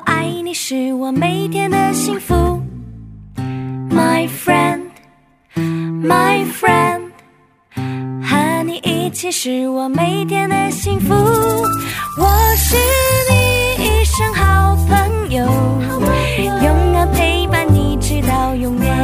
我爱你是我每天的幸福 My friend, my friend 和你一起是我每天的幸福 我是你一生好朋友 永远陪伴你直到永远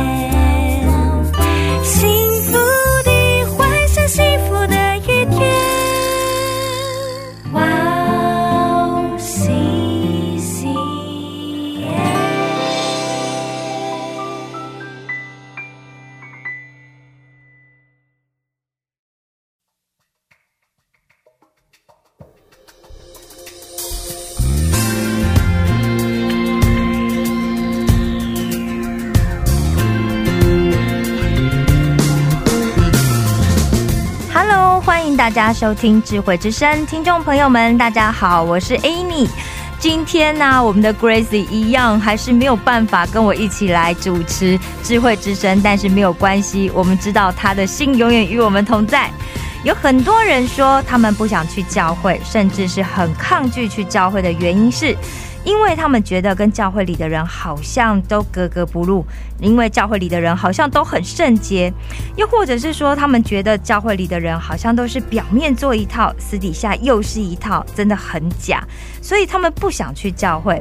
大家收听智慧之声，听众朋友们大家好，我是 Amy。 今天呢，我们的 Gracie 一样还是没有办法跟我一起来主持智慧之声，但是没有关系，我们知道他的心永远与我们同在。 有很多人说他们不想去教会，甚至是很抗拒去教会的原因是 因为他们觉得跟教会里的人好像都格格不入，因为教会里的人好像都很圣洁， 又或者是说他们觉得教会里的人好像都是表面做一套， 私底下又是一套， 真的很假， 所以他们不想去教会。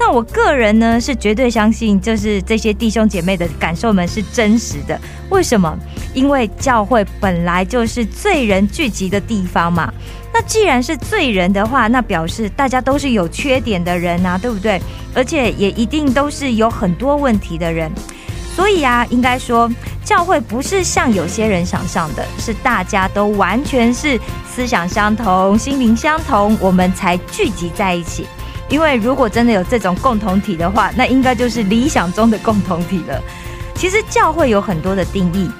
那我个人呢是绝对相信， 就是这些弟兄姐妹的感受们是真实的。 为什么？ 因为教会本来就是罪人聚集的地方嘛。 那既然是罪人的话， 那表示大家都是有缺点的人啊，对不对？ 而且也一定都是有很多问题的人。 所以啊，应该说 教会不是像有些人想象的， 是大家都完全是思想相同， 心灵相同， 我们才聚集在一起。 因为如果真的有这种共同体的话， 那应该就是理想中的共同体了。 其实教会有很多的定义，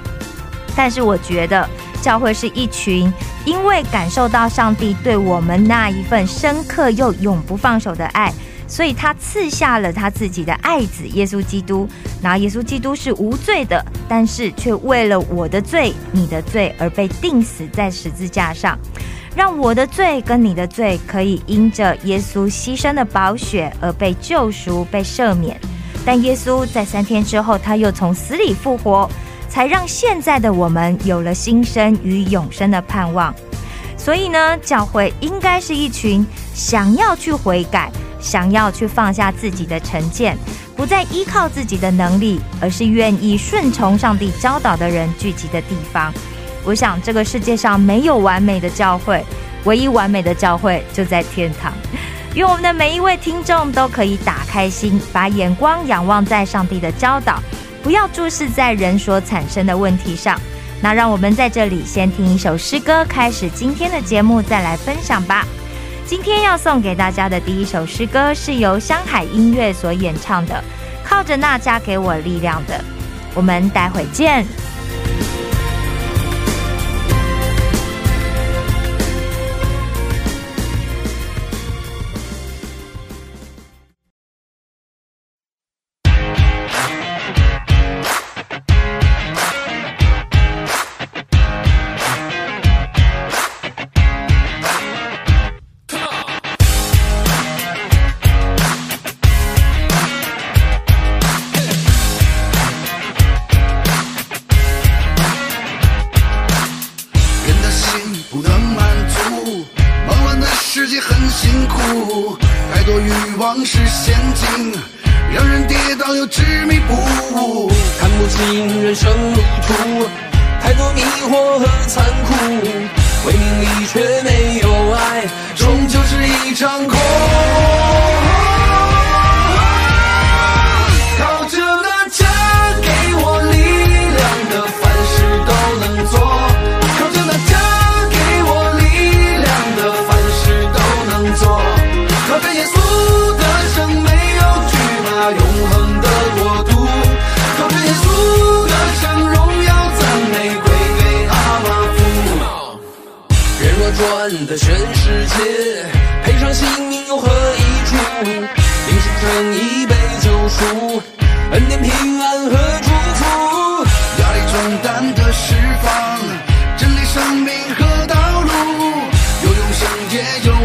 但是我觉得教会是一群 因为感受到上帝对我们那一份深刻又永不放手的爱， 所以他赐下了他自己的爱子耶稣基督， 然后耶稣基督是无罪的， 但是却为了我的罪、 你的罪而被钉死在十字架上， 让我的罪跟你的罪 可以因着耶稣牺牲的宝血而被救赎、 被赦免。 但耶稣在3天之后， 他又从死里复活， 才让现在的我们有了新生与永生的盼望。 所以呢，教会应该是一群 想要去悔改， 想要去放下自己的成见， 不再依靠自己的能力， 而是愿意顺从上帝教导的人聚集的地方。 我想这个世界上没有完美的教会， 唯一完美的教会就在天堂。 愿我们的每一位听众都可以打开心， 把眼光仰望在上帝的教导， 不要注视在人所产生的问题上。 那让我们在这里先听一首诗歌， 开始今天的节目再来分享吧。 今天要送给大家的第一首诗歌， 是由香海音乐所演唱的《 靠着那加给我力量的》。 我们待会见。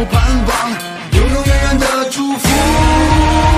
盼望有永远远的祝福。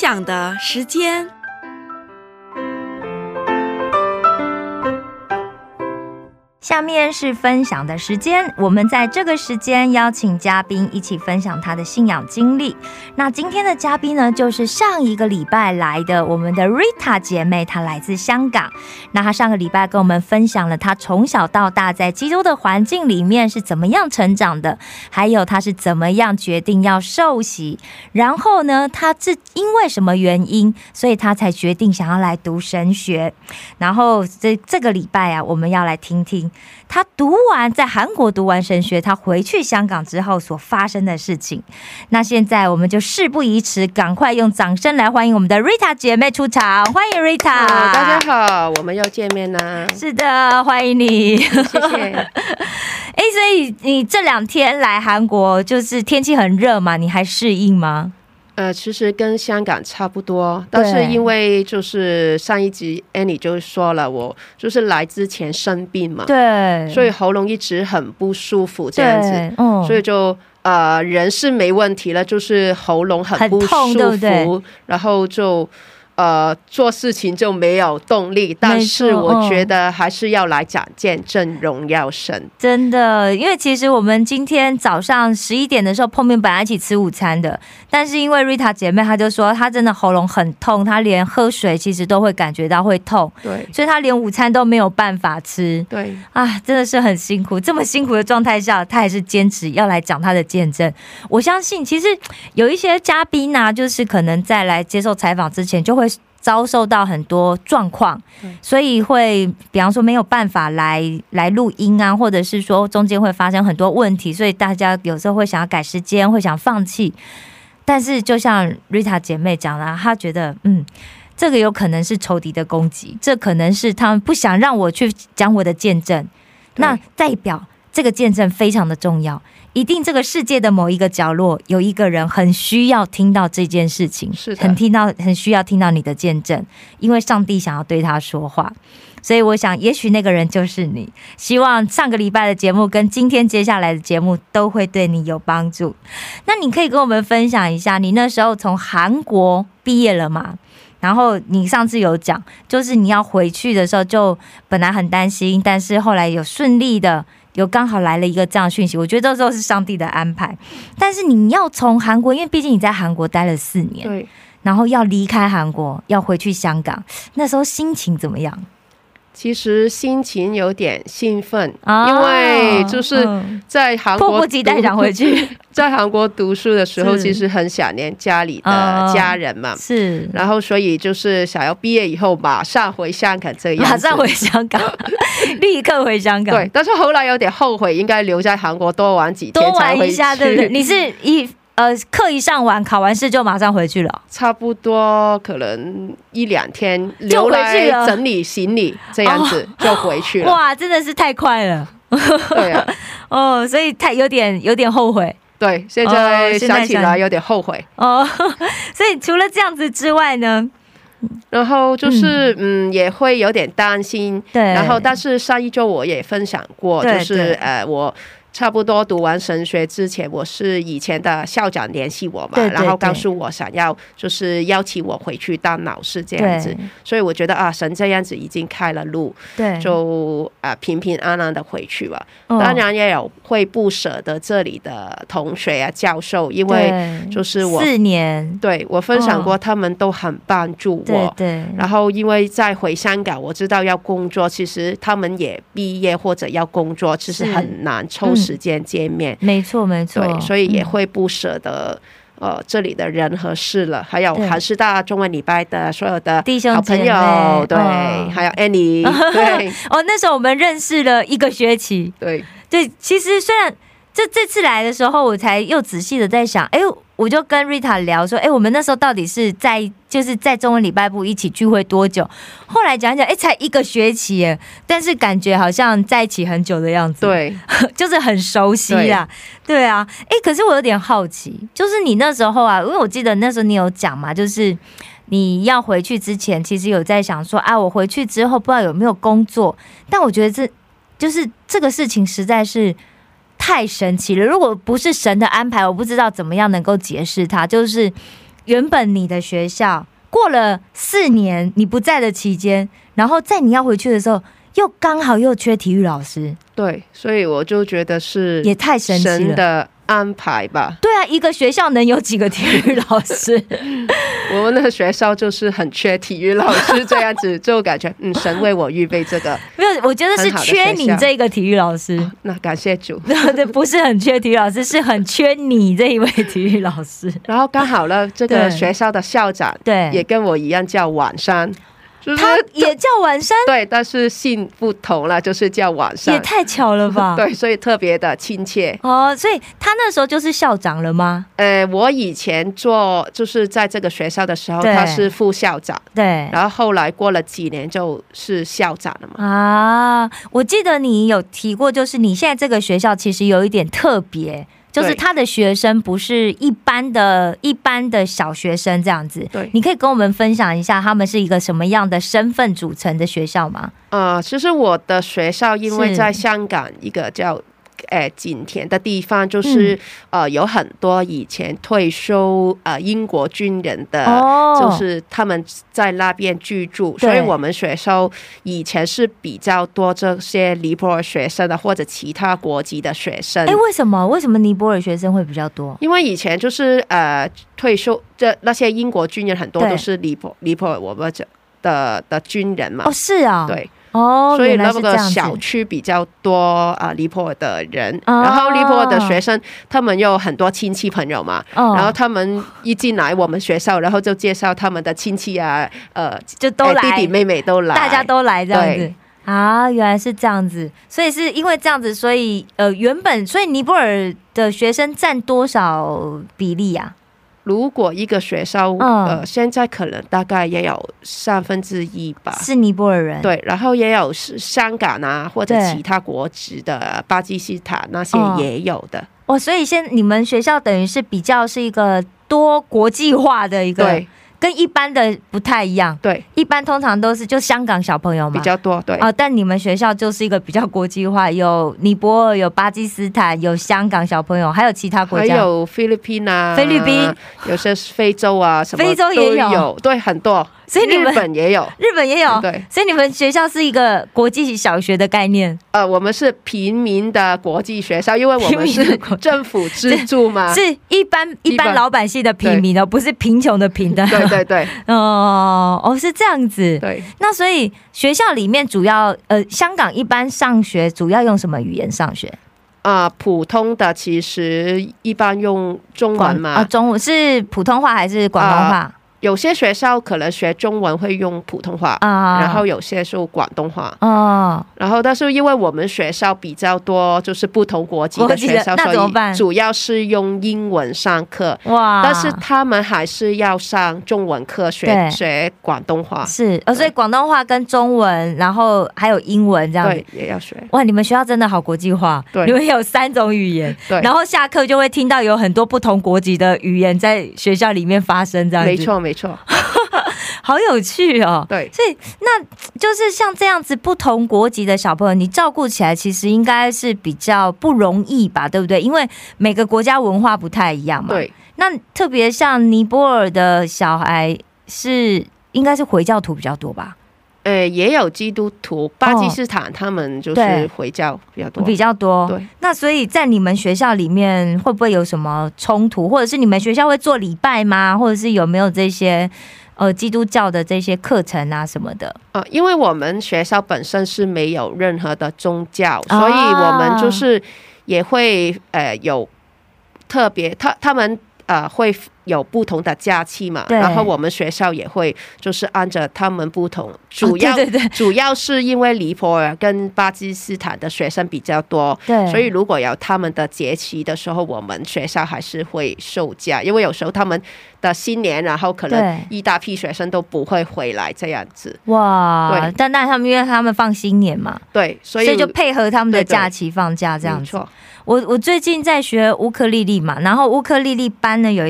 想的时间。下面是分享的时间，我们在这个时间邀请嘉宾一起分享他的信仰经历。那今天的嘉宾呢，就是上一个礼拜来的我们的 Rita 姐妹，她来自香港。那她上个礼拜跟我们分享了她从小到大在基督的环境里面是怎么样成长的，还有她是怎么样决定要受洗，然后呢，她是因为什么原因，所以她才决定想要来读神学。然后这个礼拜啊，我们要来听听他在韩国读完神学，他回去香港之后所发生的事情。那现在我们就事不宜迟，赶快用掌声来欢迎我们的 Rita 姐妹出场。欢迎 Rita。 大家好，我们又见面啦。是的，欢迎你，谢谢。所以你这两天来韩国，就是天气很热嘛，你还适应吗？其实跟香港差不多，但是因为就是上一集 Annie 就说了，我就是来之前生病嘛，对，所以喉咙一直很不舒服这样子，所以就人是没问题了，就是喉咙很不舒服，很痛，对不对？然后就做事情就没有动力，但是我觉得还是要来展见真荣耀神。真的，因为其实我们今天早上11点的时候碰面，本来一起吃午餐的，但是因为 Rita 姐妹她就说她真的喉咙很痛，她连喝水其实都会感觉到会痛，对，所以她连午餐都没有办法吃，对啊，真的是很辛苦。这么辛苦的状态下，她还是坚持要来讲她的见证。我相信其实有一些嘉宾啊，就是可能在来接受采访之前就会遭受到很多状况，所以会比方说没有办法来录音啊，或者是说中间会发生很多问题，所以大家有时候会想要改时间，会想放弃。但是就像 Rita 姐妹讲啦，她觉得这个有可能是仇敌的攻击，这可能是他们不想让我去讲我的见证，那代表这个见证非常的重要，一定这个世界的某一个角落有一个人很需要听到这件事情，是的，很需要听到你的见证，因为上帝想要对他说话。所以我想也许那个人就是你。希望上个礼拜的节目跟今天接下来的节目都会对你有帮助。那你可以跟我们分享一下，你那时候从韩国毕业了吗？然后你上次有讲，就是你要回去的时候就本来很担心，但是后来有顺利的有刚好来了一个这样的讯息，我觉得这都是上帝的安排。但是你要从韩国，因为毕竟你在韩国待了4年，对，然后要离开韩国，要回去香港，那时候心情怎么样？其实心情有点兴奋，因为就是在韩国迫不及待想回去。在韩国读书的时候，其实很想念家里的家人嘛，是，然后所以就是想要毕业以后马上回香港这样子，马上回香港，立刻回香港。对，但是后来有点后悔，应该留在韩国多玩几天才回去，多玩一下，对不对？你是课一上完，考完试就马上回去了，差不多可能1-2天留来整理行李，这样子就回去了。哇，真的是太快了。对啊，所以有点后悔。对，现在想起来有点后悔。所以除了这样子之外呢，然后就是也会有点担心。对，然后但是上一周我也分享过，就是我差不多读完神学之前，我是以前的校长联系我嘛，对对对，然后告诉我想要就是邀请我回去当老师这样子，所以我觉得神这样子已经开了路，对，就平平安安的回去吧。当然也有会不舍得这里的同学啊、教授，因为就是我4年，对，我分享过，他们都很帮助我，对对。然后因为在回香港，我知道要工作，其实他们也毕业或者要工作，其实很难抽时间见面，没错没错，对，所以也会不舍得这里的人和事了，还有韩师大中文礼拜的所有的好朋友，对，还有 Annie， 对，那时候我们认识了1个学期，对对。其实虽然这次来的时候，我才又仔细的在想，我就跟 Rita 聊说，我们那时候到底是在中文礼拜部一起聚会多久？后来讲一讲，才1个学期耶，但是感觉好像在一起很久的样子。对，就是很熟悉啦。对啊，可是我有点好奇，就是你那时候啊，因为我记得那时候你有讲嘛，就是你要回去之前，其实有在想说，我回去之后不知道有没有工作，但我觉得这个事情实在是太神奇了，如果不是神的安排，我不知道怎么样能够解释它。就是原本你的学校过了4年你不在的期间，然后在你要回去的时候又刚好又缺体育老师。对，所以我就觉得是也太神奇了，神的 安排吧。对啊，一个学校能有几个体育老师，我们的学校就是很缺体育老师，这样子就感觉神为我预备这个，不是很缺体育老师，是很缺你这个体育老师。然后刚好了这个学校的校长也跟我一样叫晚山， 他也叫晚山，对，但是姓不同啦，就是叫晚山，也太巧了吧。对，所以特别的亲切。哦，所以他那时候就是校长了吗？我以前做就是在这个学校的时候他是副校长，对，然后后来过了几年就是校长了嘛。啊，我记得你有提过就是你现在这个学校其实有一点特别， 就是他的学生不是一般的小学生这样子，你可以跟我们分享一下他们是一个什么样的身份组成的学校吗？其实我的学校因为在香港一个叫 景田的地方，就是有很多以前退休英国军人的，就是他们在那边居住，所以我们学校以前是比较多这些尼泊尔学生的或者其他国籍的学生。为什么尼泊尔学生会比较多？因为以前就是退休的那些英国军人很多都是尼泊尔我们的军人嘛。哦，是啊，对。 所以那个小区比较多尼泊尔的人，然后尼泊尔的学生他们有很多亲戚朋友嘛，然后他们一进来我们学校，然后就介绍他们的亲戚啊，就都来，弟弟妹妹都来。大家都来这样子啊，原来是这样子。所以是因为这样子，所以原本所以尼泊尔的学生占多少比例啊？ 如果一个学校现在可能大概也有1/3吧是尼泊尔人，对，然后也有香港啊或者其他国籍的巴基斯坦那些也有的。所以你们学校等于是比较是一个多国际化的一个， 跟一般的不太一样，对，一般通常都是就香港小朋友嘛，比较多，对，但你们学校就是一个比较国际化，有尼泊尔有巴基斯坦有香港小朋友，还有其他国家有菲律宾啊，菲律宾有些非洲啊，非洲也有，对，很多，所以日本也有，日本也有，对，所以你们学校是一个国际小学的概念。我们是平民的国际学校，因为我们是政府资助嘛，是一般老百姓的平民哦，不是贫穷的贫的， 对对对。哦，是这样子。对，那所以学校里面主要香港一般上学主要用什么语言上学？普通的其实一般用中文嘛，中文是普通话还是广东话？ 有些学校可能学中文会用普通话，然后有些是广东话，然后到时候因为我们学校比较多就是不同国籍的学校，所以主要是用英文上课，但是他们还是要上中文课学广东话。是，所以广东话跟中文然后还有英文这样，也要学。哇，你们学校真的好国际化，你们有3种语言，然后下课就会听到有很多不同国籍的语言在学校里面发生这样。没错没错。 好有趣哦。对，所以那就是像这样子不同国籍的小朋友你照顾起来其实应该是比较不容易吧，对不对？因为每个国家文化不太一样嘛。对，那特别像尼泊尔的小孩是应该是回教徒比较多吧？ 也有基督徒，巴基斯坦他们就是回教比较多，比较多。那所以在你们学校里面会不会有什么冲突，或者是你们学校会做礼拜吗，或者是有没有这些基督教的这些课程啊什么的？因为我们学校本身是没有任何的宗教，所以我们就是也会有特别，他们 会有不同的假期嘛，然后我们学校也会就是按着他们不同主要是因为尼泊尔跟巴基斯坦的学生比较多，所以如果有他们的节期的时候我们学校还是会休假，因为有时候他们的新年然后可能一大批学生都不会回来这样子。哇，但那他们因为他们放新年嘛，对，所以就配合他们的假期放假这样子。我最近在学乌克丽丽嘛，然后乌克丽丽班 有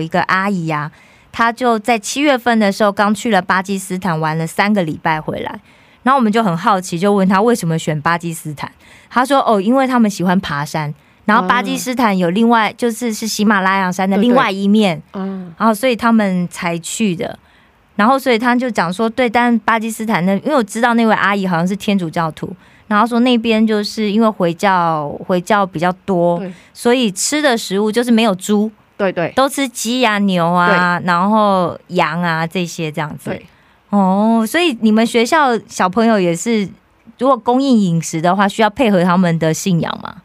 一个阿姨啊， 她就在7月份的时候刚去了巴基斯坦玩了3个礼拜回来，然后我们就很好奇，就问她为什么选巴基斯坦，她说哦因为他们喜欢爬山。然后巴基斯坦有另外就是喜马拉雅山的另外一面，然后所以他们才去的。然后所以他就讲说，对，但巴基斯坦那因为我知道那位阿姨好像是天主教徒，然后说那边就是因为回教比较多，所以吃的食物就是没有猪，对对，都吃鸡呀牛啊，然后羊啊这些这样子。哦，所以你们学校小朋友也是 如果供应饮食的话需要配合他们的信仰嘛。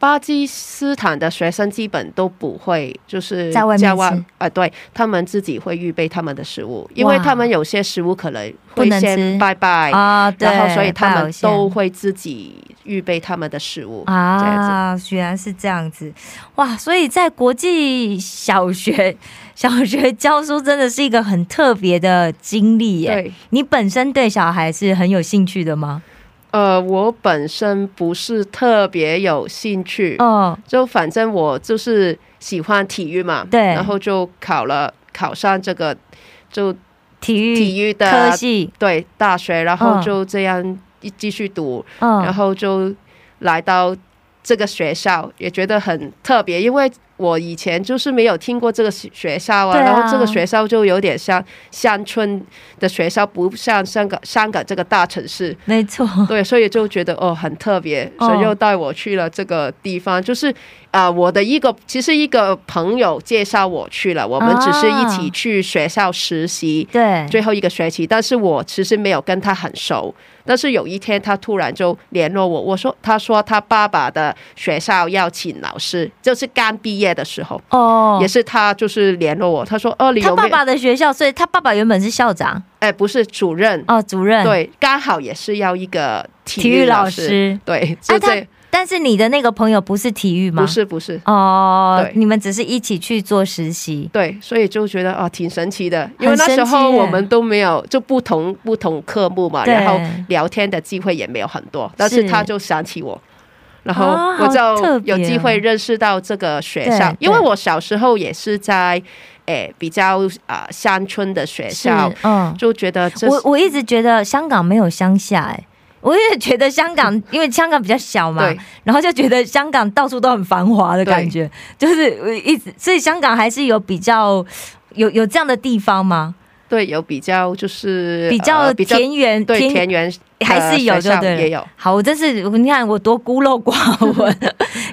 巴基斯坦的学生基本都不会就是在外面拜拜，然后所以他们都会自己预备他们的食物，因为他们有些食物可能会先拜拜，然后所以他们都会自己预备他们的食物，这样子。哇，所以在国际小学教书真的是一个很特别的经历耶。你本身对小孩是很有兴趣的吗？ 我本身不是特别有兴趣，就反正我就是喜欢体育嘛，然后就考了考上这个就体育的系，对，大学，然后就这样继续读，然后就来到这个学校，也觉得很特别，因为我以前就是没有听过这个学校啊，然后这个学校就有点像乡村的学校，不像香港这个大城市，没错，对，所以就觉得哦很特别，所以又带我去了这个地方，就是我的一个其实一个朋友介绍我去了，我们只是一起去学校实习，对，最后一个学期，但是我其实没有跟他很熟，但是有一天他突然就联络我，我说他说他爸爸的学校要请老师， 也是他就是联络我，他说哦，你有没有爸爸的学校，所以他爸爸原本是校长，不是主任，主任，对，刚好也是要一个体育老师，对，所以他就觉得哦挺神奇的，因为那时候我们都没有就不同课目嘛，然后聊天的机会也没有很多，但是他就想起我，然后我就有机会认识到这个学校，因为我小时候也是在比较乡村的学校，就觉得我一直觉得香港没有乡下，我也觉得香港因为香港比较小嘛，然后就觉得香港到处都很繁华的感觉，就是所以香港还是有比较有这样的地方吗？ 对，有比较就是比较田园，还是有，对不对？好，真是你看我多孤陋寡闻，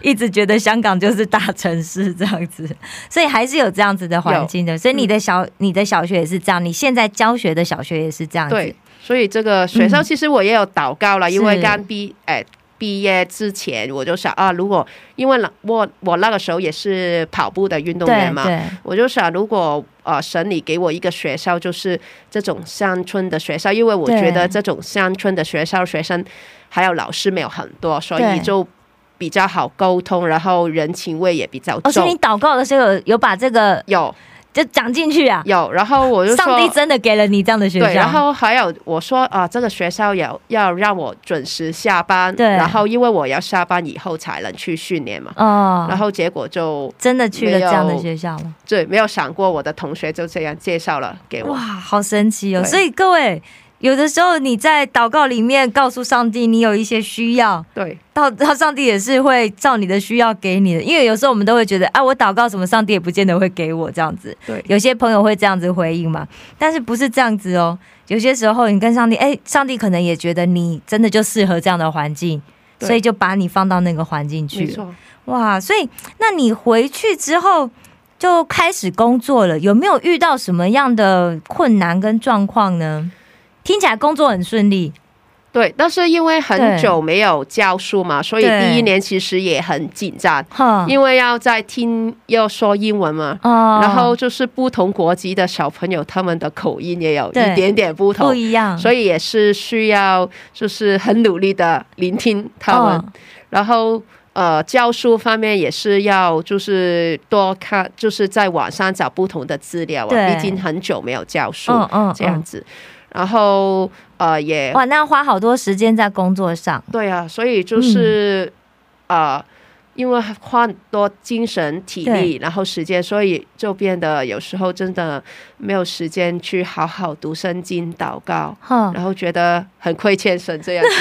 一直觉得香港就是大城市这样子，所以还是有这样子的环境的。所以你的小学也是这样，你现在教学的小学也是这样，对，所以这个学校其实我也有祷告了，因为刚毕业 毕业之前我就想啊，如果因为我那个时候也是跑步的运动员嘛，我就想如果神你给我一个学校就是这种乡村的学校，因为我觉得这种乡村的学校学生还有老师没有很多，所以就 比较好沟通，然后人情味也比较重。而且你祷告的时候有把这个有 就讲进去啊，有，然后我就上帝真的给了你这样的学校，对，然后还有我说啊，这个学校要让我准时下班，然后因为我要下班以后才能去训练嘛，然后结果就真的去了这样的学校了，对，没有想过我的同学就这样介绍了给我。哇，好神奇哦！所以各位 有的时候你在祷告里面告诉上帝你有一些需要，对，到上帝也是会照你的需要给你的，因为有时候我们都会觉得啊我祷告什么上帝也不见得会给我这样子，有些朋友会这样子回应嘛，但是不是这样子哦，有些时候你跟上帝哎上帝可能也觉得你真的就适合这样的环境，所以就把你放到那个环境去，没错。哇，所以那你回去之后 就开始工作了，有没有遇到什么样的困难跟状况呢？听起来工作很顺利，对，但是因为很久没有教书嘛，所以第一年其实也很紧张，因为要在听要说英文嘛，然后就是不同国籍的小朋友他们的口音也有一点点不同，所以也是需要就是很努力的聆听他们，然后 教书方面也是要就是多看，就是在网上找不同的资料，毕竟很久没有教书这样子，然后也哇那花好多时间在工作上，对啊，所以就是因为花很多精神体力然后时间，所以就变得有时候真的没有时间去好好读圣经祷告，然后觉得很亏欠神这样子。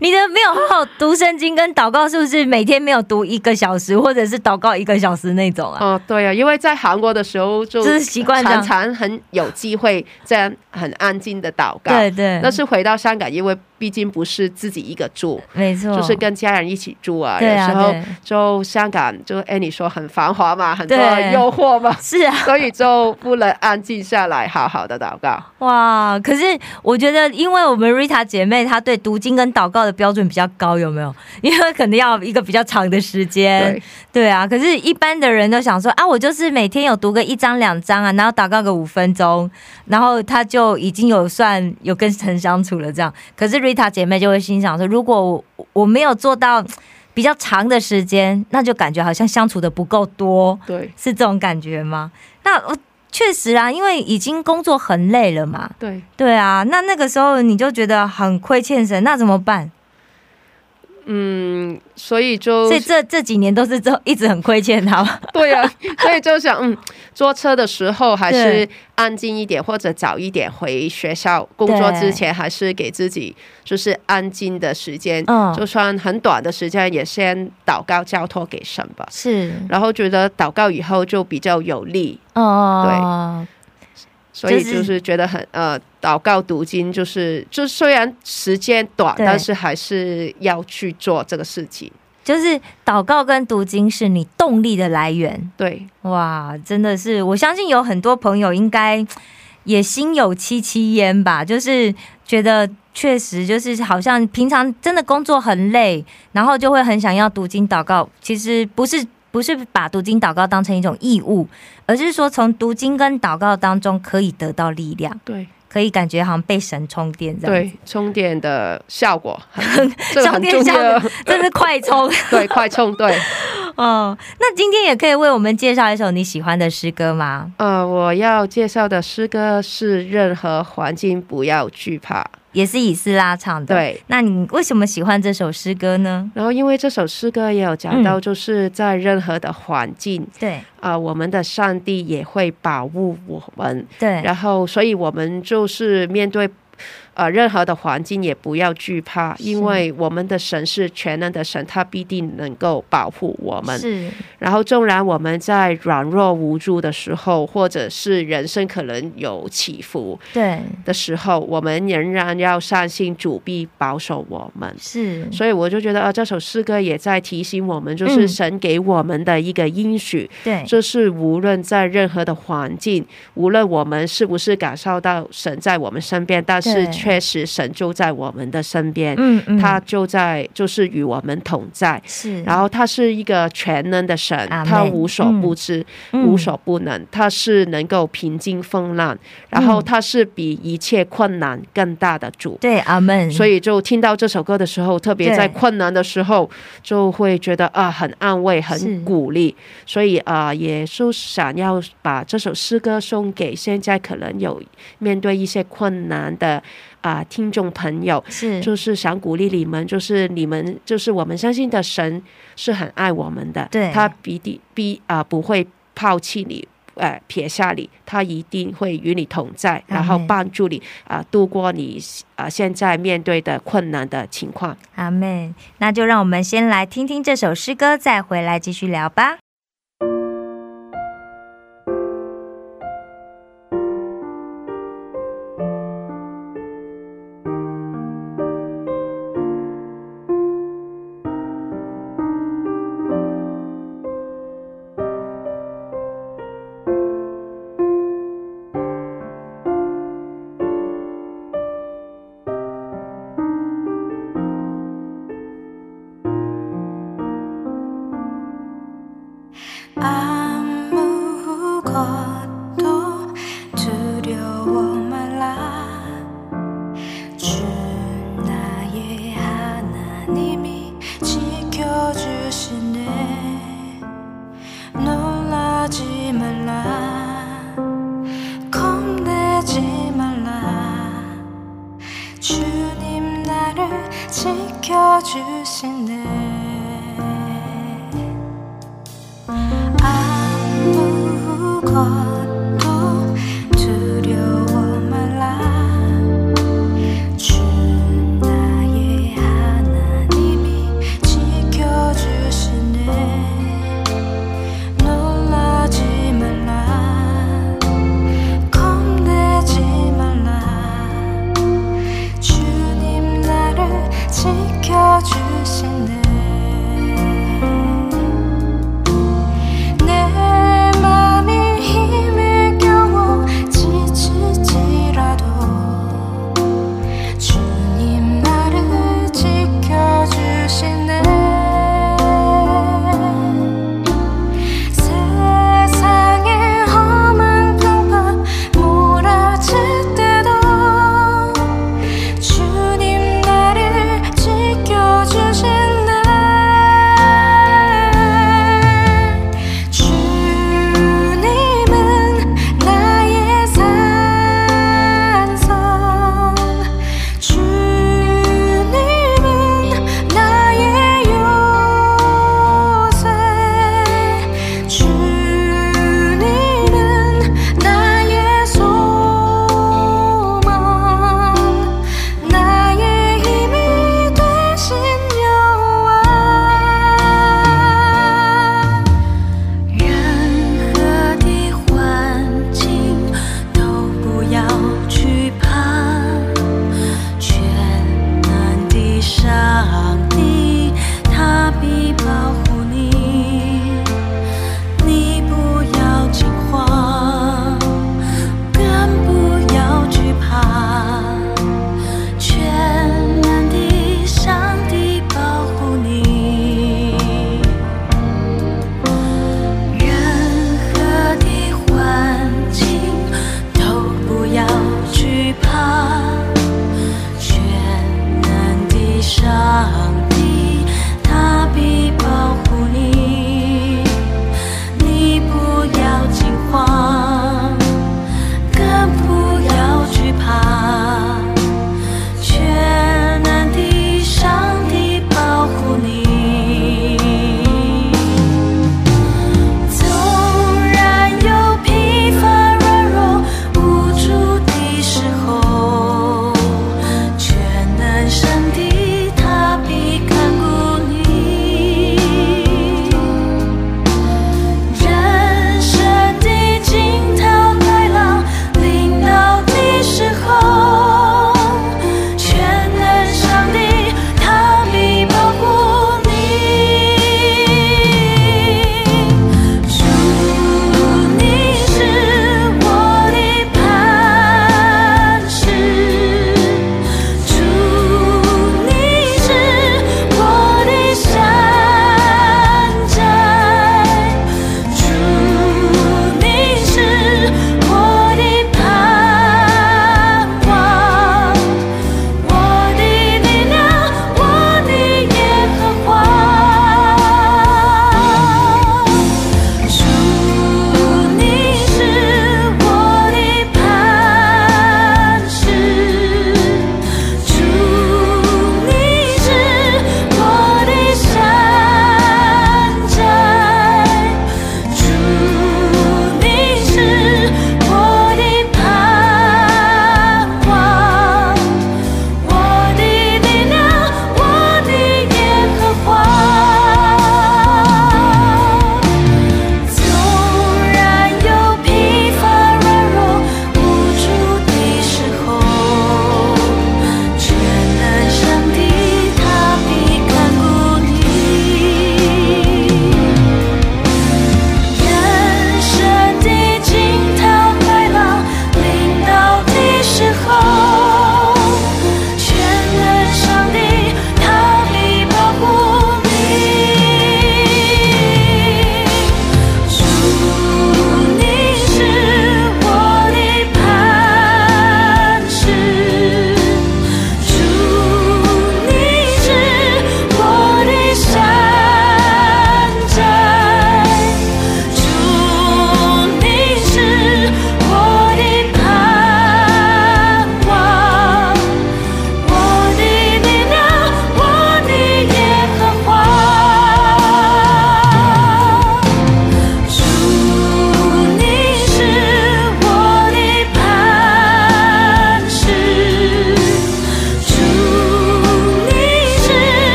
你的没有好好读圣经跟祷告是不是每天没有读一个小时或者是祷告一个小时那种？对啊，因为在韩国的时候就是习惯这样很有机会这样很安静的祷告，但是回到香港因为 毕竟不是自己一个住，没错，就是跟家人一起住啊，然后就哎你说很繁华嘛，很多诱惑嘛，是啊，所以就不能安静下来好好的祷告。哇，可是我觉得因为我们 Rita 姐妹她对读经跟祷告的标准比较高，有没有？因为可能要一个比较长的时间。对啊，可是一般的人都想说啊，我就是每天有读个一章两章啊，然后祷告个5分钟，然后他就已经有算有跟神相处了这样。可是 Rita 姐妹就会心想说，如果 我没有做到比较长的时间，那就感觉好像相处的不够多，是这种感觉吗？那确实啊，因为已经工作很累了嘛，对啊，那个时候你就觉得很亏欠神，那怎么办？所以就这几年都是一直很亏欠他，对啊，所以就想坐车的时候还是安静一点，或者早一点回学校工作之前还是给自己就是安静的时间，就算很短的时间也先祷告交托给神吧，是，然后觉得祷告以后就比较有力，对， 所以就是觉得很祷告读经就是就虽然时间短，但是还是要去做这个事情，就是祷告跟读经是你动力的来源。对，哇，真的是我相信有很多朋友应该也心有戚戚焉吧，就是觉得确实就是好像平常真的工作很累，然后就会很想要读经祷告，其实不是 不是把读经祷告当成一种义务，而是说从读经跟祷告当中可以得到力量，对，可以感觉好像被神充电这样，充电的效果真的快充，对，快充，对。哦，那今天也可以为我们介绍一首你喜欢的诗歌吗？我要介绍的诗歌是任何环境不要惧怕， 也是以斯拉唱的，那你为什么喜欢这首诗歌呢？然后因为这首诗歌也有讲到就是在任何的环境，我们的上帝也会保护我们，然后所以我们就是面对任何的环境也不要惧怕，因为我们的神是全能的神，他必定能够保护我们，然后纵然我们在软弱无助的时候或者是人生可能有起伏的时候，我们仍然要相信主必保守我们，所以我就觉得这首诗歌也在提醒我们，就是神给我们的一个应许，就是无论在任何的环境，无论我们是不是感受到神在我们身边，但是确实 神就在我们的身边，他就在就是与我们同在，然后他是一个全能的神，他无所不知无所不能，他是能够平静风浪，然后他是比一切困难更大的主。对，阿们。所以就听到这首歌的时候特别在困难的时候就会觉得很安慰很鼓励，所以也就想要把这首诗歌送给现在可能有面对一些困难的 听众朋友，就是想鼓励你们，就是你们就是我们相信的神是很爱我们的，他不会抛弃你撇下你，他一定会与你同在，然后帮助你度过你现在面对的困难的情况。阿们。那就让我们先来听听这首诗歌，再回来继续聊吧。 주님 나를 지켜주시네.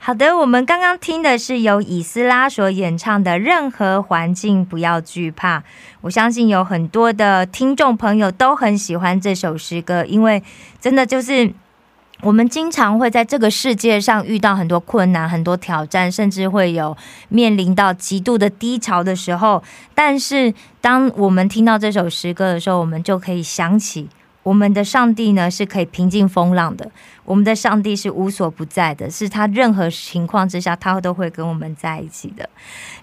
好的，我们刚刚听的是由以斯拉所演唱的《任何环境不要惧怕》。我相信有很多的听众朋友都很喜欢这首诗歌，因为真的就是我们经常会在这个世界上遇到很多困难、很多挑战，甚至会有面临到极度的低潮的时候，但是当我们听到这首诗歌的时候，我们就可以想起我们的上帝呢是可以平静风浪的，我们的上帝是无所不在的，是他任何情况之下他都会跟我们在一起的。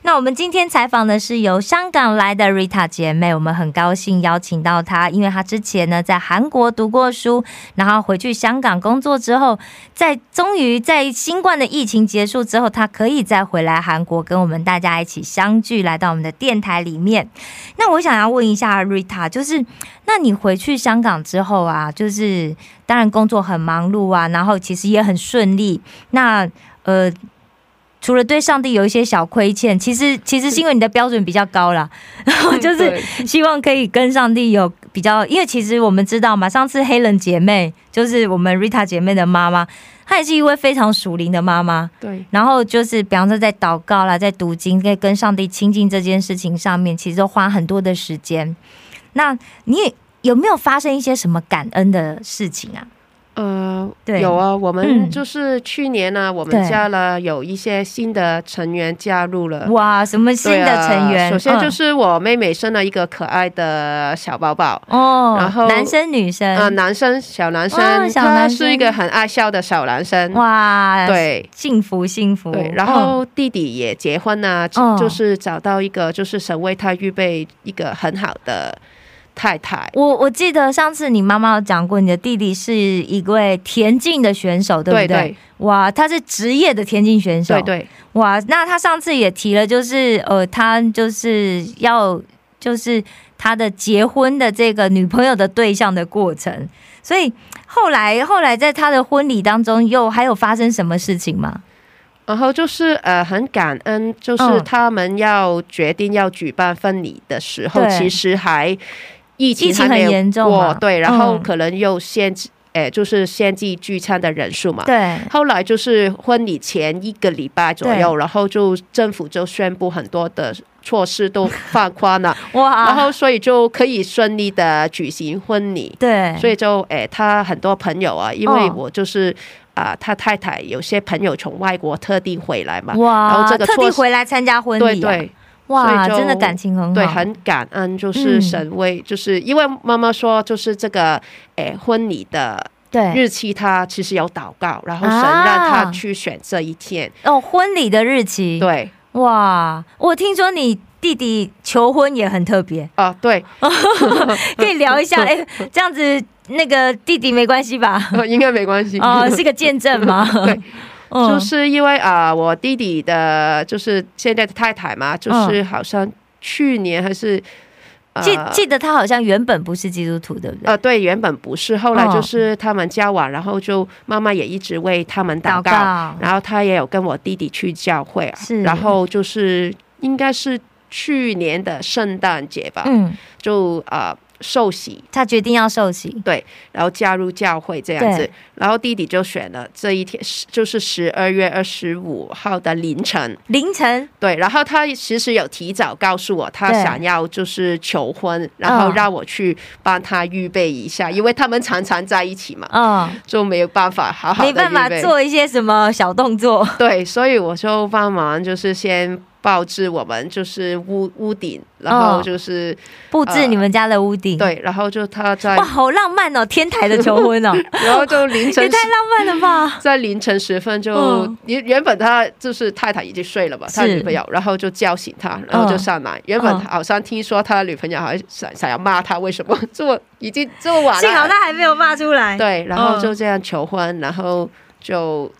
那我们今天采访的是由香港来的 Rita 姐妹，我们很高兴邀请到她，因为她之前呢在韩国读过书，然后回去香港工作之后，在终于在新冠的疫情结束之后，她可以再回来韩国跟我们大家一起相聚，来到我们的电台里面。那我想要问一下 Rita， 就是那你回去香港之后啊，就是当然工作很忙碌啊，然后其实也很顺利，那除了对上帝有一些小亏欠，其实因为你的标准比较高啦，然后就是希望可以跟上帝有比较，因为其实我们知道嘛，上次黑人姐妹就是我们 Rita 姐妹的妈妈， 她已经一位非常属灵的妈妈，对，然后就是比方说在祷告啦，在读经跟上帝亲近这件事情上面，其实花很多的时间。那你有没有发生一些什么感恩的事情啊？有啊，我们就是去年呢，我们加了有一些新的成员加入了，哇，什么新的成员？首先就是我妹妹生了一个可爱的小宝宝，然后男生女生，男生小男生，他是一个很爱笑的小男生，哇，对，幸福幸福。对，然后弟弟也结婚了，就是找到一个就是神为他预备一个很好的 太太。我记得上次你妈妈有讲过你的弟弟是一位田径的选手，对不对？哇，他是职业的田径选手，对对。哇，那他上次也提了，就是他的结婚的这个女朋友的对象的过程，所以后来在他的婚礼当中又还有发生什么事情吗？ 然后就是很感恩，就是他们要决定要举办婚礼的时候，其实还疫情还没有过，对，然后可能又限制，就是限制聚餐的人数嘛，对，后来就是婚礼前一个礼拜左右，然后就政府就宣布很多的措施都放宽了，哇，然后所以就可以顺利的举行婚礼，对，所以就他很多朋友啊，因为我就是 他太太有些朋友从外国特地回来嘛，然后这个特地回来参加婚礼，对对，所以真的感情很好，对，很感恩，就是神为就是因为妈妈说就是这个婚礼的 日期他其实有祷告，然后神让他去选这一天，哦，婚礼的日期，对，哇，我听说你 弟弟求婚也很特别啊，对，可以聊一下，这样子那个弟弟没关系吧？应该没关系哦，是个见证吗？对，就是因为我弟弟的就是现在的太太嘛，就是好像去年还是 记得他好像原本不是基督徒，对不对？对，原本不是，后来就是他们交往，然后就妈妈也一直为他们祷告，然后他也有跟我弟弟去教会，然后就是应该是去年的圣诞节吧，就受洗，他决定要受洗，对，然后家入教会这样子，然后弟弟就选了这一天，就是12月25号的凌晨凌晨，对，然后他其实有提早告诉我他想要就是求婚，然后让我去帮他预备一下，因为他们常常在一起嘛，就没有办法好好，没办法做一些什么小动作，对，所以我就帮忙就是先 布置你们家的屋顶，对，然后就他在，哇，好浪漫哦，天台的求婚哦，然后就凌晨，也太浪漫了吧，在凌晨时分就原本他就是太太已经睡了吧，他女朋友，然后就叫醒他，然后就上来，原本好像听说他的女朋友好像想要骂他为什么，结果已经做完了，幸好他还没有骂出来，对，然后就这样求婚，然后就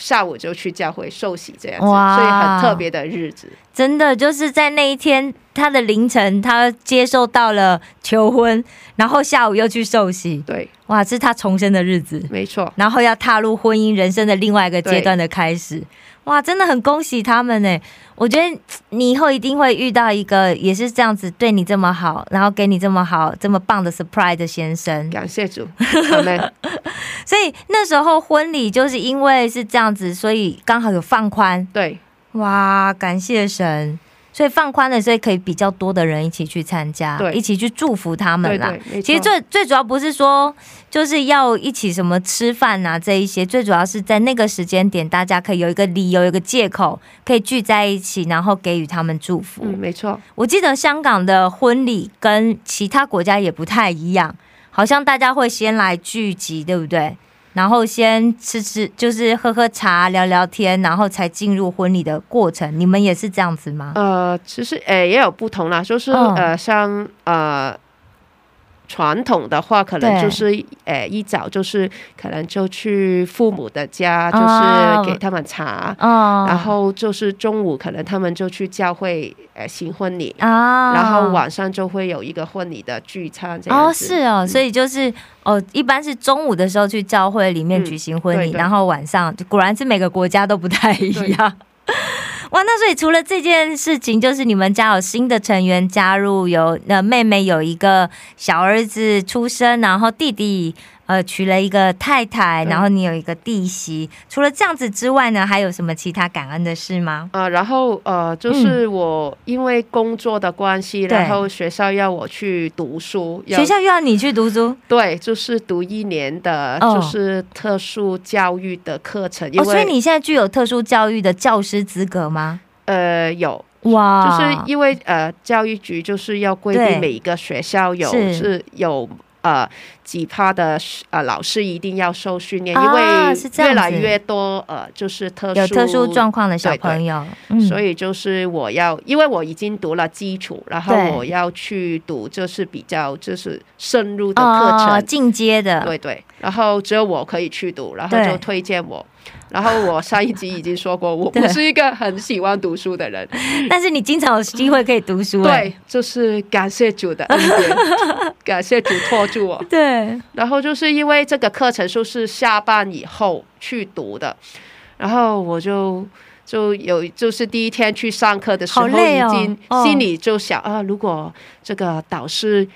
下午就去教会受洗这样，所以很特别的日子，真的就是在那一天他的凌晨他接收到了求婚，然后下午又去受洗，对，哇，这是他重生的日子，没错，然后要踏入婚姻人生的另外一个阶段的开始，哇，真的很恭喜他们耶，我觉得你以后一定会遇到一个也是这样子对你这么好，然后给你这么好这么棒的 surprise 的先生，感谢主，所以那时候婚礼就是因为是这样子，所以刚好有放宽，对。 哇，感谢神，所以放宽了，所以可以比较多的人一起去参加，一起去祝福他们啦。其实最主要不是说就是要一起什么吃饭啊这一些，最主要是在那个时间点大家可以有一个理由有一个借口可以聚在一起，然后给予他们祝福，没错。我记得香港的婚礼跟其他国家也不太一样，好像大家会先来聚集，对不对？然后先吃，就是喝喝茶聊聊天，然后才进入婚礼的过程。你们也是这样子吗？其实也有不同啦，就是像传统的话可能就是一早就是可能就去父母的家，就是给他们茶，然后就是中午可能他们就去教会行婚礼，然后晚上就会有一个婚礼的聚餐这样子。所以就是一般是中午的时候去教会里面举行婚礼，然后晚上，果然是每个国家都不太一样。哇，那所以除了这件事情，就是你们家有新的成员加入，有妹妹有一个小儿子出生，然后弟弟娶了一个太太，然后你有一个弟媳。除了这样子之外呢，还有什么其他感恩的事吗？然后就是我因为工作的关系，然后学校要我去读书，学校要你去读书，对，就是读一年的就是特殊教育的课程。因为所以你现在具有特殊教育的教师资格吗？有。哇，就是因为教育局就是要规定每一个学校有几趴的老师一定要受训练，因为越来越多就是有特殊状况的小朋友。对对，所以就是我要，因为我已经读了基础，然后我要去读就是比较就是深入的课程，进阶的，对对，然后只有我可以去读，然后就推荐我。然后我上一集已经说过，我不是一个很喜欢读书的人，但是你经常有机会可以读书。对，就是感谢主的恩典，感谢主托住我。对，然后就是因为这个课程就是下班以后去读的，然后我就有就是第一天去上课的时候，已经心里就想啊，如果这个导师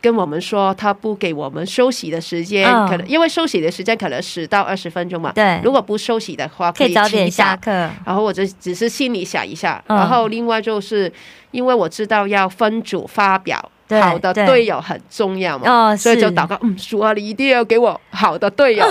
跟我们说他不给我们休息的时间，可能因为休息的时间可能10到20分钟嘛，对，如果不休息的话可以早点下课。然后我就只是心里想一下，然后另外就是因为我知道要分组发表，好的队友很重要嘛，所以就祷告，主啊，你一定要给我好的队友，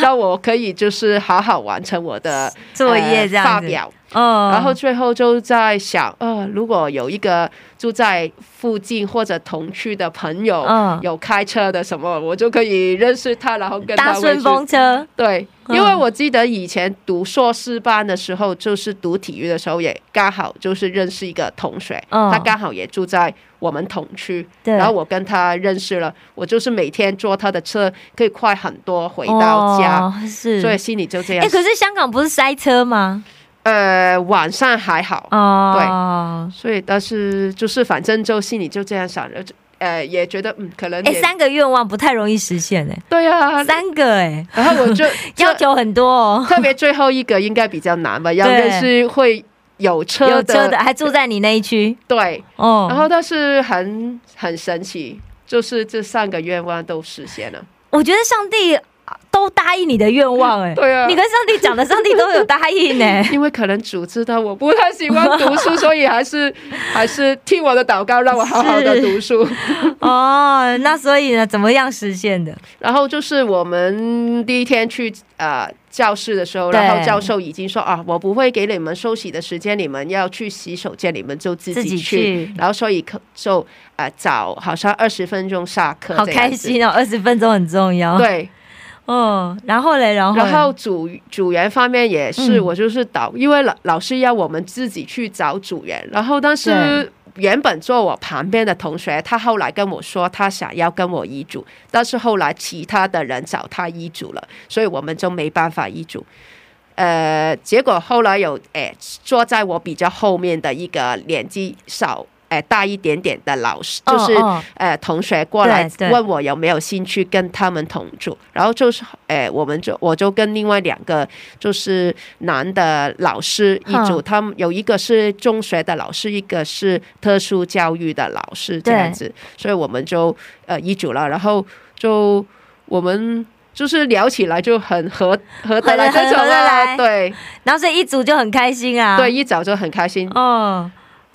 让我可以就是好好完成我的作业这样子发表。然后最后就在想，如果有一个住在附近或者同区的朋友，有开车的什么，我就可以认识他，然后跟他搭顺风车。对，因为我记得以前读硕士班的时候，就是读体育的时候，也刚好就是认识一个同学，他刚好也住在我们同区，然后我跟他认识了，我就是每天坐他的车可以快很多回到家，是，所以心里就这样。可是香港不是塞车吗？晚上还好，对，所以但是就是反正就心里就这样想，也觉得可能3个愿望不太容易实现。对啊，3个然后我就要求很多特别最后一个应该比较难吧，要认识会有车的还住在你那一区。对，然后但是很神奇，就是这3个愿望都实现了。我觉得上帝都答应你的愿望。对啊，你跟上帝讲的，上帝都有答应。因为可能主知道我不太喜欢读书，所以还是听我的祷告，让我好好的读书。那所以呢，怎么样实现的？然后就是我们第一天去教室的时候，然后教授已经说我不会给你们休息的时间，你们要去洗手间，你们就自己去。然后所以就早好像20分钟下课。好开心20分钟很重要。对。然后组员方面也是，我就是因为老师要我们自己去找组员，然后但是原本坐我旁边的同学，他后来跟我说他想要跟我一组，但是后来其他的人找他一组了，所以我们就没办法一组。结果后来有坐在我比较后面的一个年纪大一点点的老师，就是同学过来问我有没有兴趣跟他们同住，然后就是我就跟另外2个就是男的老师一组，他们有一个是中学的老师，一个是特殊教育的老师这样子，所以我们就一组了。然后就我们就是聊起来就很合得来，对，然后所以一组就很开心啊。对，一早就很开心。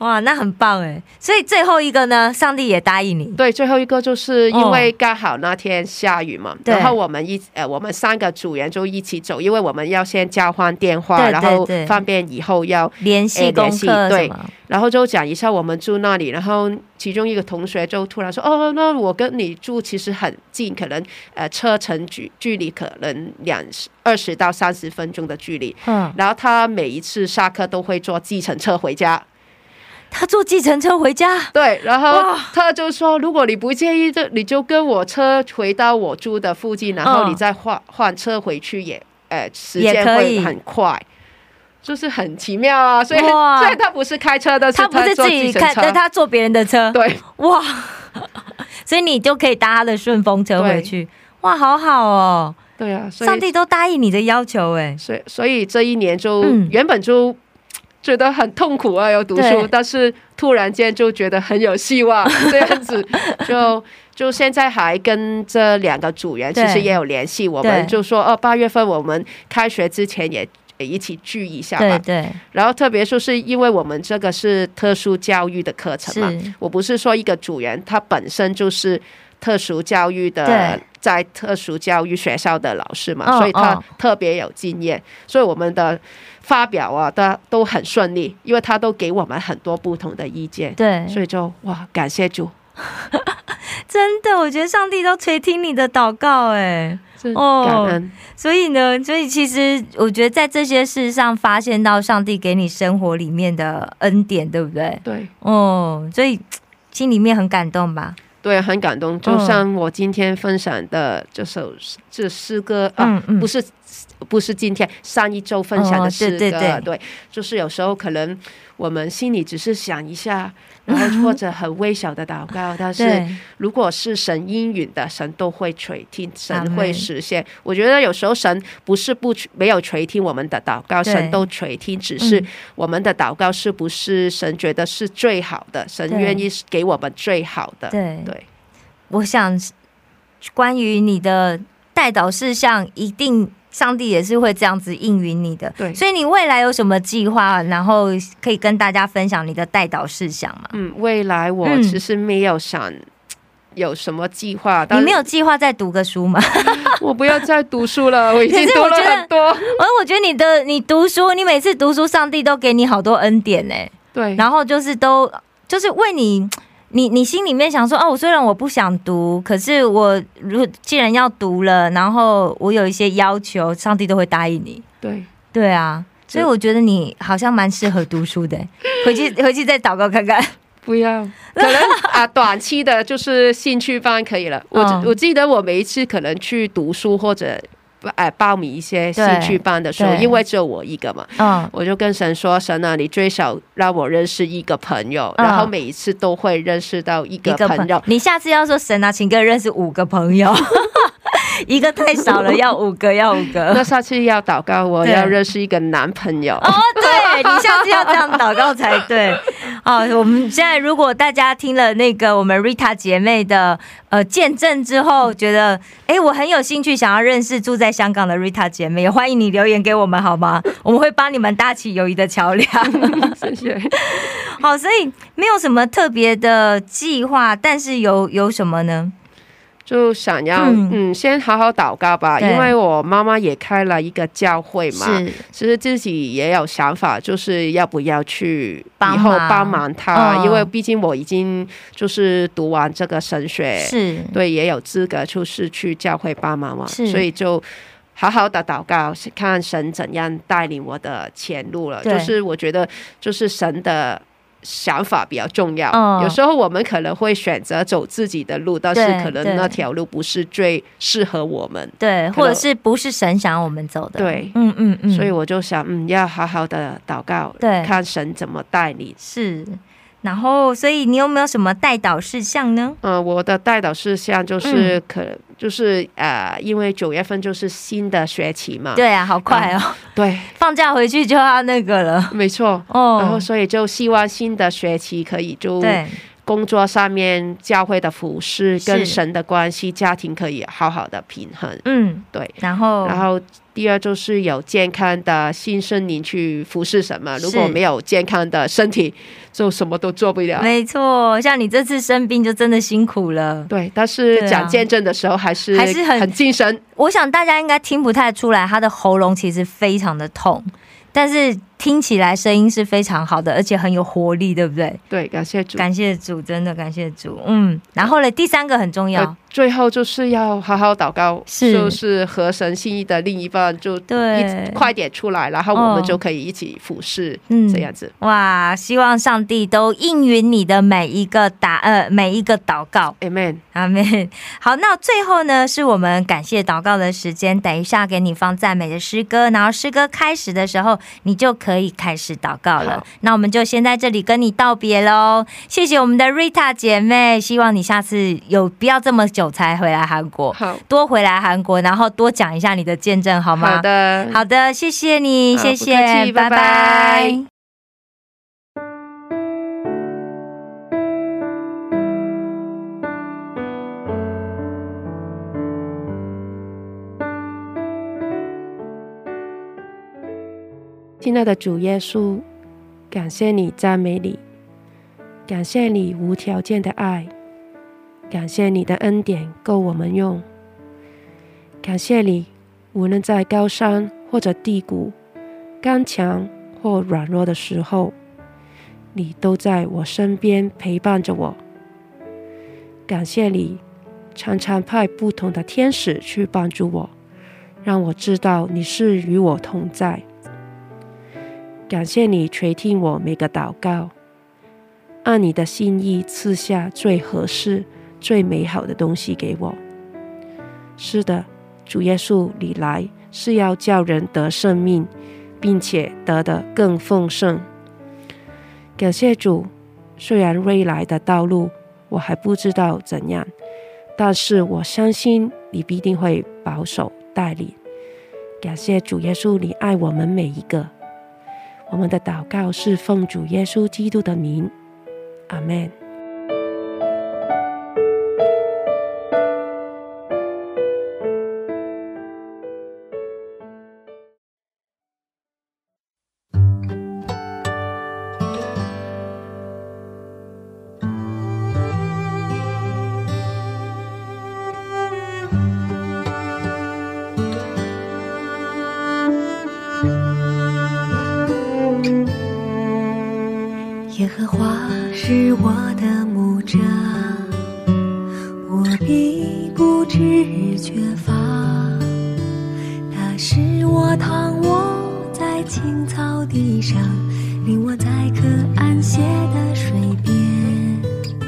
哇，那很棒哎！所以最后一个呢，上帝也答应你。对，最后一个就是因为刚好那天下雨嘛，然后我们一起走，因为我们要先交换电话，然后方便以后要联系公司。对，然后就讲一下我们住那里，然后其中一个同学就突然说，哦，那我跟你住其实很近，可能车程距离可能2到30分钟的距离。然后他每一次下课都会坐计程车回家。 他坐计程车回家？对，然后他就说如果你不接你就跟我车回到我住的附近，然后你再换车回去也时间会很快。 就是很奇妙啊，所以他不是开车的，他坐别人的车。对，哇，所以你就可以搭他的顺风车回去。 哇，好好哦。对啊，上帝都答应你的要求哎。所以这一年就原本就 觉得很痛苦啊，有读书，但是突然间就觉得很有希望，这样子就现在还跟这两个组员其实也有联系，我们就说8月份我们开学之前也一起聚一下吧。对对，然后特别说是因为我们这个是特殊教育的课程嘛，我不是说一个组员他本身就是 特殊教育的在特殊教育学校的老师嘛，所以他特别有经验，所以我们的发表啊都很顺利，因为他都给我们很多不同的意见。对，所以就哇，感谢主。真的，我觉得上帝都垂听你的祷告哎。 所以呢，所以其实我觉得在这些事上发现到上帝给你生活里面的恩典，对不对？对哦，所以心里面很感动吧？ 对，很感动，就像我今天分享的这首诗歌，不是今天，3周分享的诗歌，对，就是有时候可能我们心里只是想一下，然后或者很微小的祷告，但是如果是神应允的，神都会垂听，神会实现。我觉得有时候神不是不愿意垂听我们的祷告，神都垂听，只是我们的祷告是不是神觉得是最好的，神愿意给我们最好的。对。 我想关于你的带导事项一定上帝也是会这样子应允你的，所以你未来有什么计划，然后可以跟大家分享你的带导事项吗？未来我其实没有想有什么计划，但你没有计划在读个书吗？我不要再读书了，我已经读了很多。我觉得你读书你每次读书上帝都给你好多恩典，对，然后就是为你 你心里面想说，哦，虽然我不想读，可是我既然要读了，然后我有一些要求，上帝都会答应你。对啊，所以我觉得你好像蛮适合读书的，回去再祷告看看。不要，可能短期的就是兴趣班可以了。我记得我每一次可能去读书或者 报名一些兴趣班的时候，因为只有我一个嘛，我就跟神说，神啊，你最少让我认识一个朋友，然后每一次都会认识到一个朋友，你下次要说神啊，请各认识5个朋友，一个太少了要5个，要5个。那下次要这样祷告，我要认识一个男朋友。哦，对，你下次要这样祷告才对。我们现在如果大家听了那个我们 Rita 姐妹的 见证之后觉得我很有兴趣想要认识住在香港的 Rita 姐妹，也欢迎你留言给我们好吗？ 我们会帮你们搭起友谊的桥梁。好，所以没有什么特别的计划，但是有什么呢？ 就想要先好好祷告吧，因为我妈妈也开了一个教会嘛，其实自己也有想法就是要不要去以后帮忙她，因为毕竟我已经就是读完这个神学，对，也有资格就是去教会帮忙嘛，所以就 好好的祷告看神怎样带领我的前路了。就是我觉得就是神的 想法比较重要，有时候我们可能会选择走自己的路，但是可能那条路不是最适合我们。对，或者是不是神想我们走的。嗯嗯，所以我就想要好好的祷告，看神怎么带你。是，然后所以你有没有什么带导事项呢？我的带导事项就是因为9月份就是新的学期嘛。对啊，好快哦。对，放假回去就要那个了。没错。然后所以就希望新的学期可以就工作上面教会的服事跟神的关系，家庭可以好好的平衡。嗯，对。然后第二就是有健康的心身灵去服事神嘛，如果没有健康的身体就什么都做不了。没错，像你这次生病就真的辛苦了。对，但是讲见证的时候还是很精神。我想大家应该听不太出来，他的喉咙其实非常的痛，但是听起来声音是非常好的，而且很有活力，对不对？对，感谢主，感谢主，真的感谢主。嗯，然后呢，第三个很重要，最后就是要好好祷告，就是合神心意的另一半就快点出来，然后我们就可以一起服侍，这样子。哇，希望上帝都应允你的每一个祷告。 Amen， Amen。 好，那最后呢是我们感谢祷告的时间，等一下给你放赞美的诗歌，然后诗歌开始的时候你就可以开始祷告了。那我们就先在这里跟你道别咯。谢谢我们的 Rita 姐妹，希望你下次不要这么久才回来韩国，多回来韩国，然后多讲一下你的见证好吗？好的，谢谢你，谢谢，拜拜。亲爱的主耶稣，感谢你，赞美你，感谢你无条件的爱，感谢你的恩典够我们用，感谢你无论在高山或者低谷，刚强或软弱的时候，你都在我身边陪伴着我，感谢你常常派不同的天使去帮助我，让我知道你是与我同在，感谢你垂听我每个祷告，按你的心意赐下最合适最美好的东西给我。是的，主耶稣，你来是要叫人得生命，并且得得更丰盛。感谢主，虽然未来的道路我还不知道怎样，但是我相信你必定会保守带领。感谢主耶稣，你爱我们每一个。我们的祷告是奉主耶稣基督的名，阿们。耶和华是我的牧者，我必不致缺乏，他使我躺卧在青草地上，领我在可安歇的水边，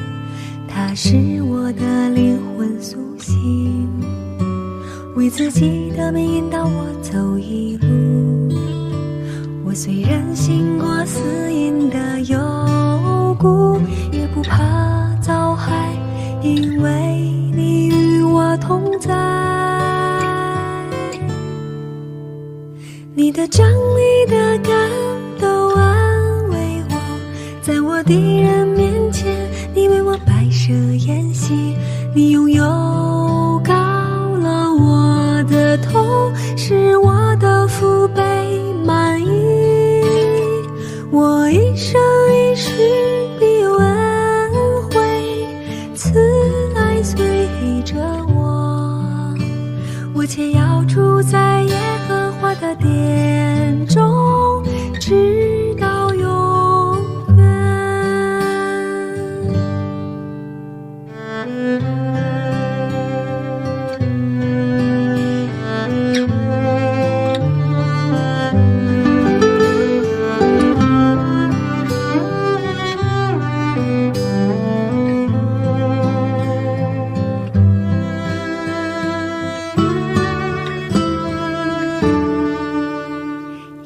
他使我的灵魂苏醒，为自己的命引导我走一路，我虽然行过死荫的幽谷，也不怕遭害，因为你与我同在。你的杖，你的竿都安慰我，在我敌人面前，你为我摆设筵席，你拥有高了我的头，使我的福杯满意。我一生一世必有恩惠，慈爱随着我，我且要住在耶和华的殿中，直到永远。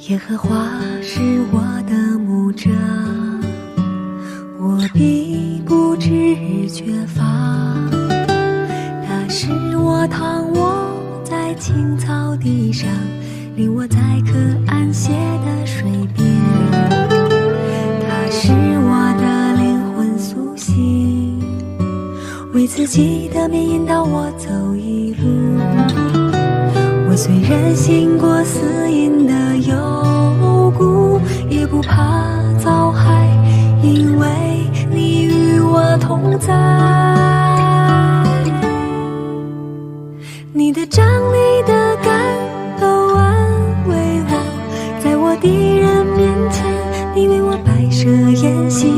耶和华是我的牧者，我必不致缺乏，他使我躺卧在青草地上，领我在可安歇的水边，他使我的灵魂苏醒，记得没引导我走一路，我虽然行过死荫的幽谷，也不怕遭害，因为你与我同在。你的掌，你的感，都安慰我，在我敌人面前，你为我摆设筵席。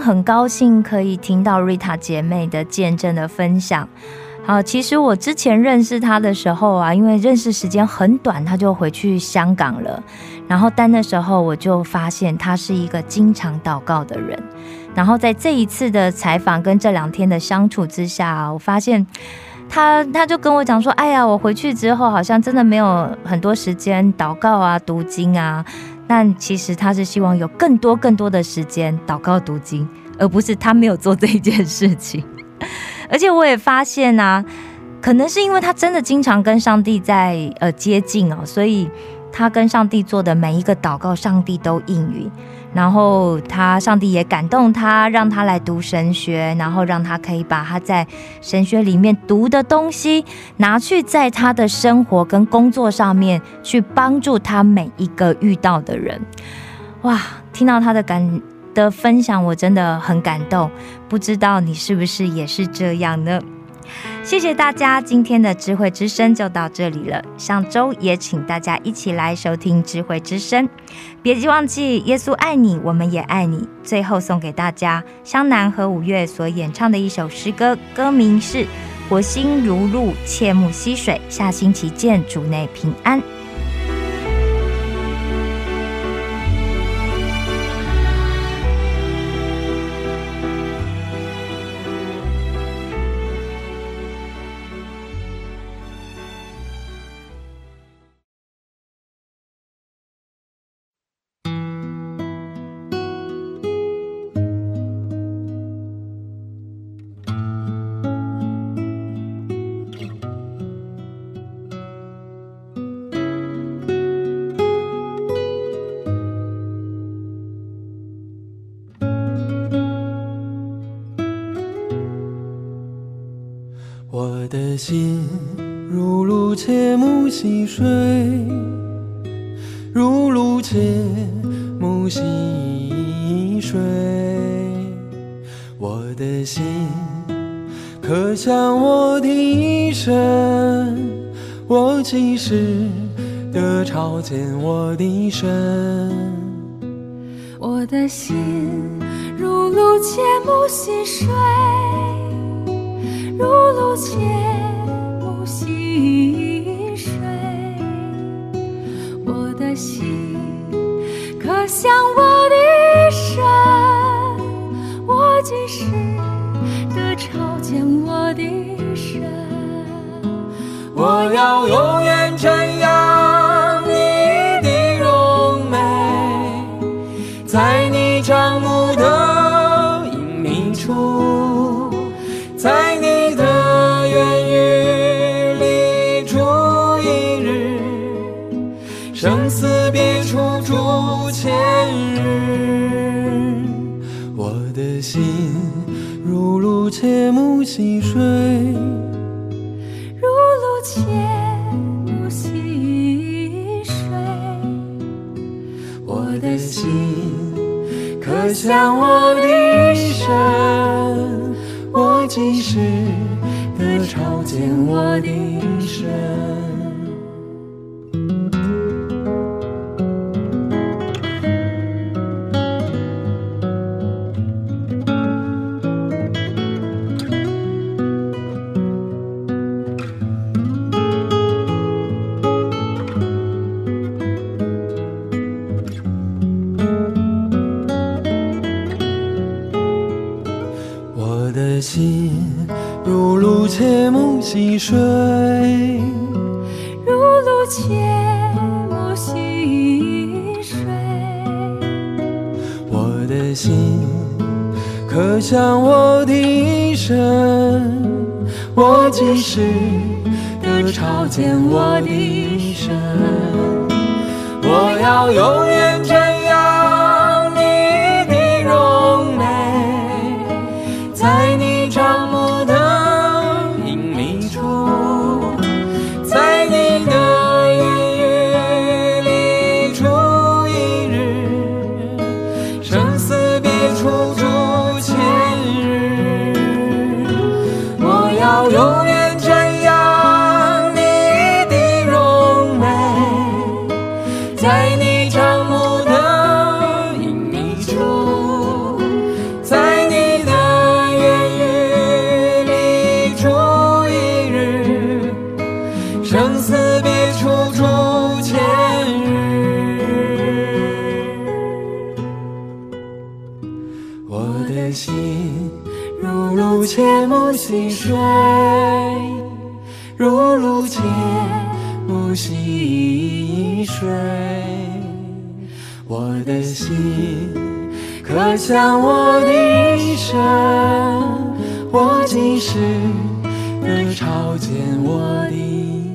很高兴可以听到 Rita 姐妹的见证的分享。 其实我之前认识她的时候，因为认识时间很短， 她就回去香港了。 然后但那时候我就发现她是一个经常祷告的人。 然后在这一次的采访跟这2天的相处之下， 我发现 他就跟我讲说， 我回去之后好像真的没有很多时间祷告啊、读经啊。 但其实他是希望有更多更多的时间祷告读经，而不是他没有做这一件事情。 而且我也发现啊，可能是因为他真的经常跟上帝在接近哦，所以他跟上帝做的每一个祷告上帝都应允。 然后上帝也感动他， 让他来读神学， 然后让他可以把他在神学里面读的东西拿去在他的生活跟工作上面去帮助他每一个遇到的人。 哇，听到他的分享我真的很感动， 不知道你是不是也是这样呢？ 谢谢大家，今天的智慧之声就到这里了。 下周也请大家一起来收听智慧之声， 别忘记耶稣爱你， 我们也爱你。 最后送给大家湘南和五月所演唱的一首诗歌， 歌名是《我心如露， 切慕溪水》。 下星期见， 主内平安。 心如露，切慕溪水， 如露切慕溪水， 我的心可想我的神， 我及时地朝见我的神。 我的心如露切慕溪水， 如露切慕溪水， 我的心可想我的神，我及生死别处逐千日，我的心如露且暮溪水，如露且暮溪水，我的心可想我的一生，我几时得朝见我的一生。我的心如露且暮溪水，如露且暮溪水，我的心可想我的一生，我几时得朝见我的一生，我要永远这样你的容美，在你永远瞻仰你的容美，在你帐幕的隐秘处，在你的言语里住一日，生死别处逐千日，我的心如露且暮溪水，如露且暮溪水，我的心可想我的一生，我几时得朝见我的一生。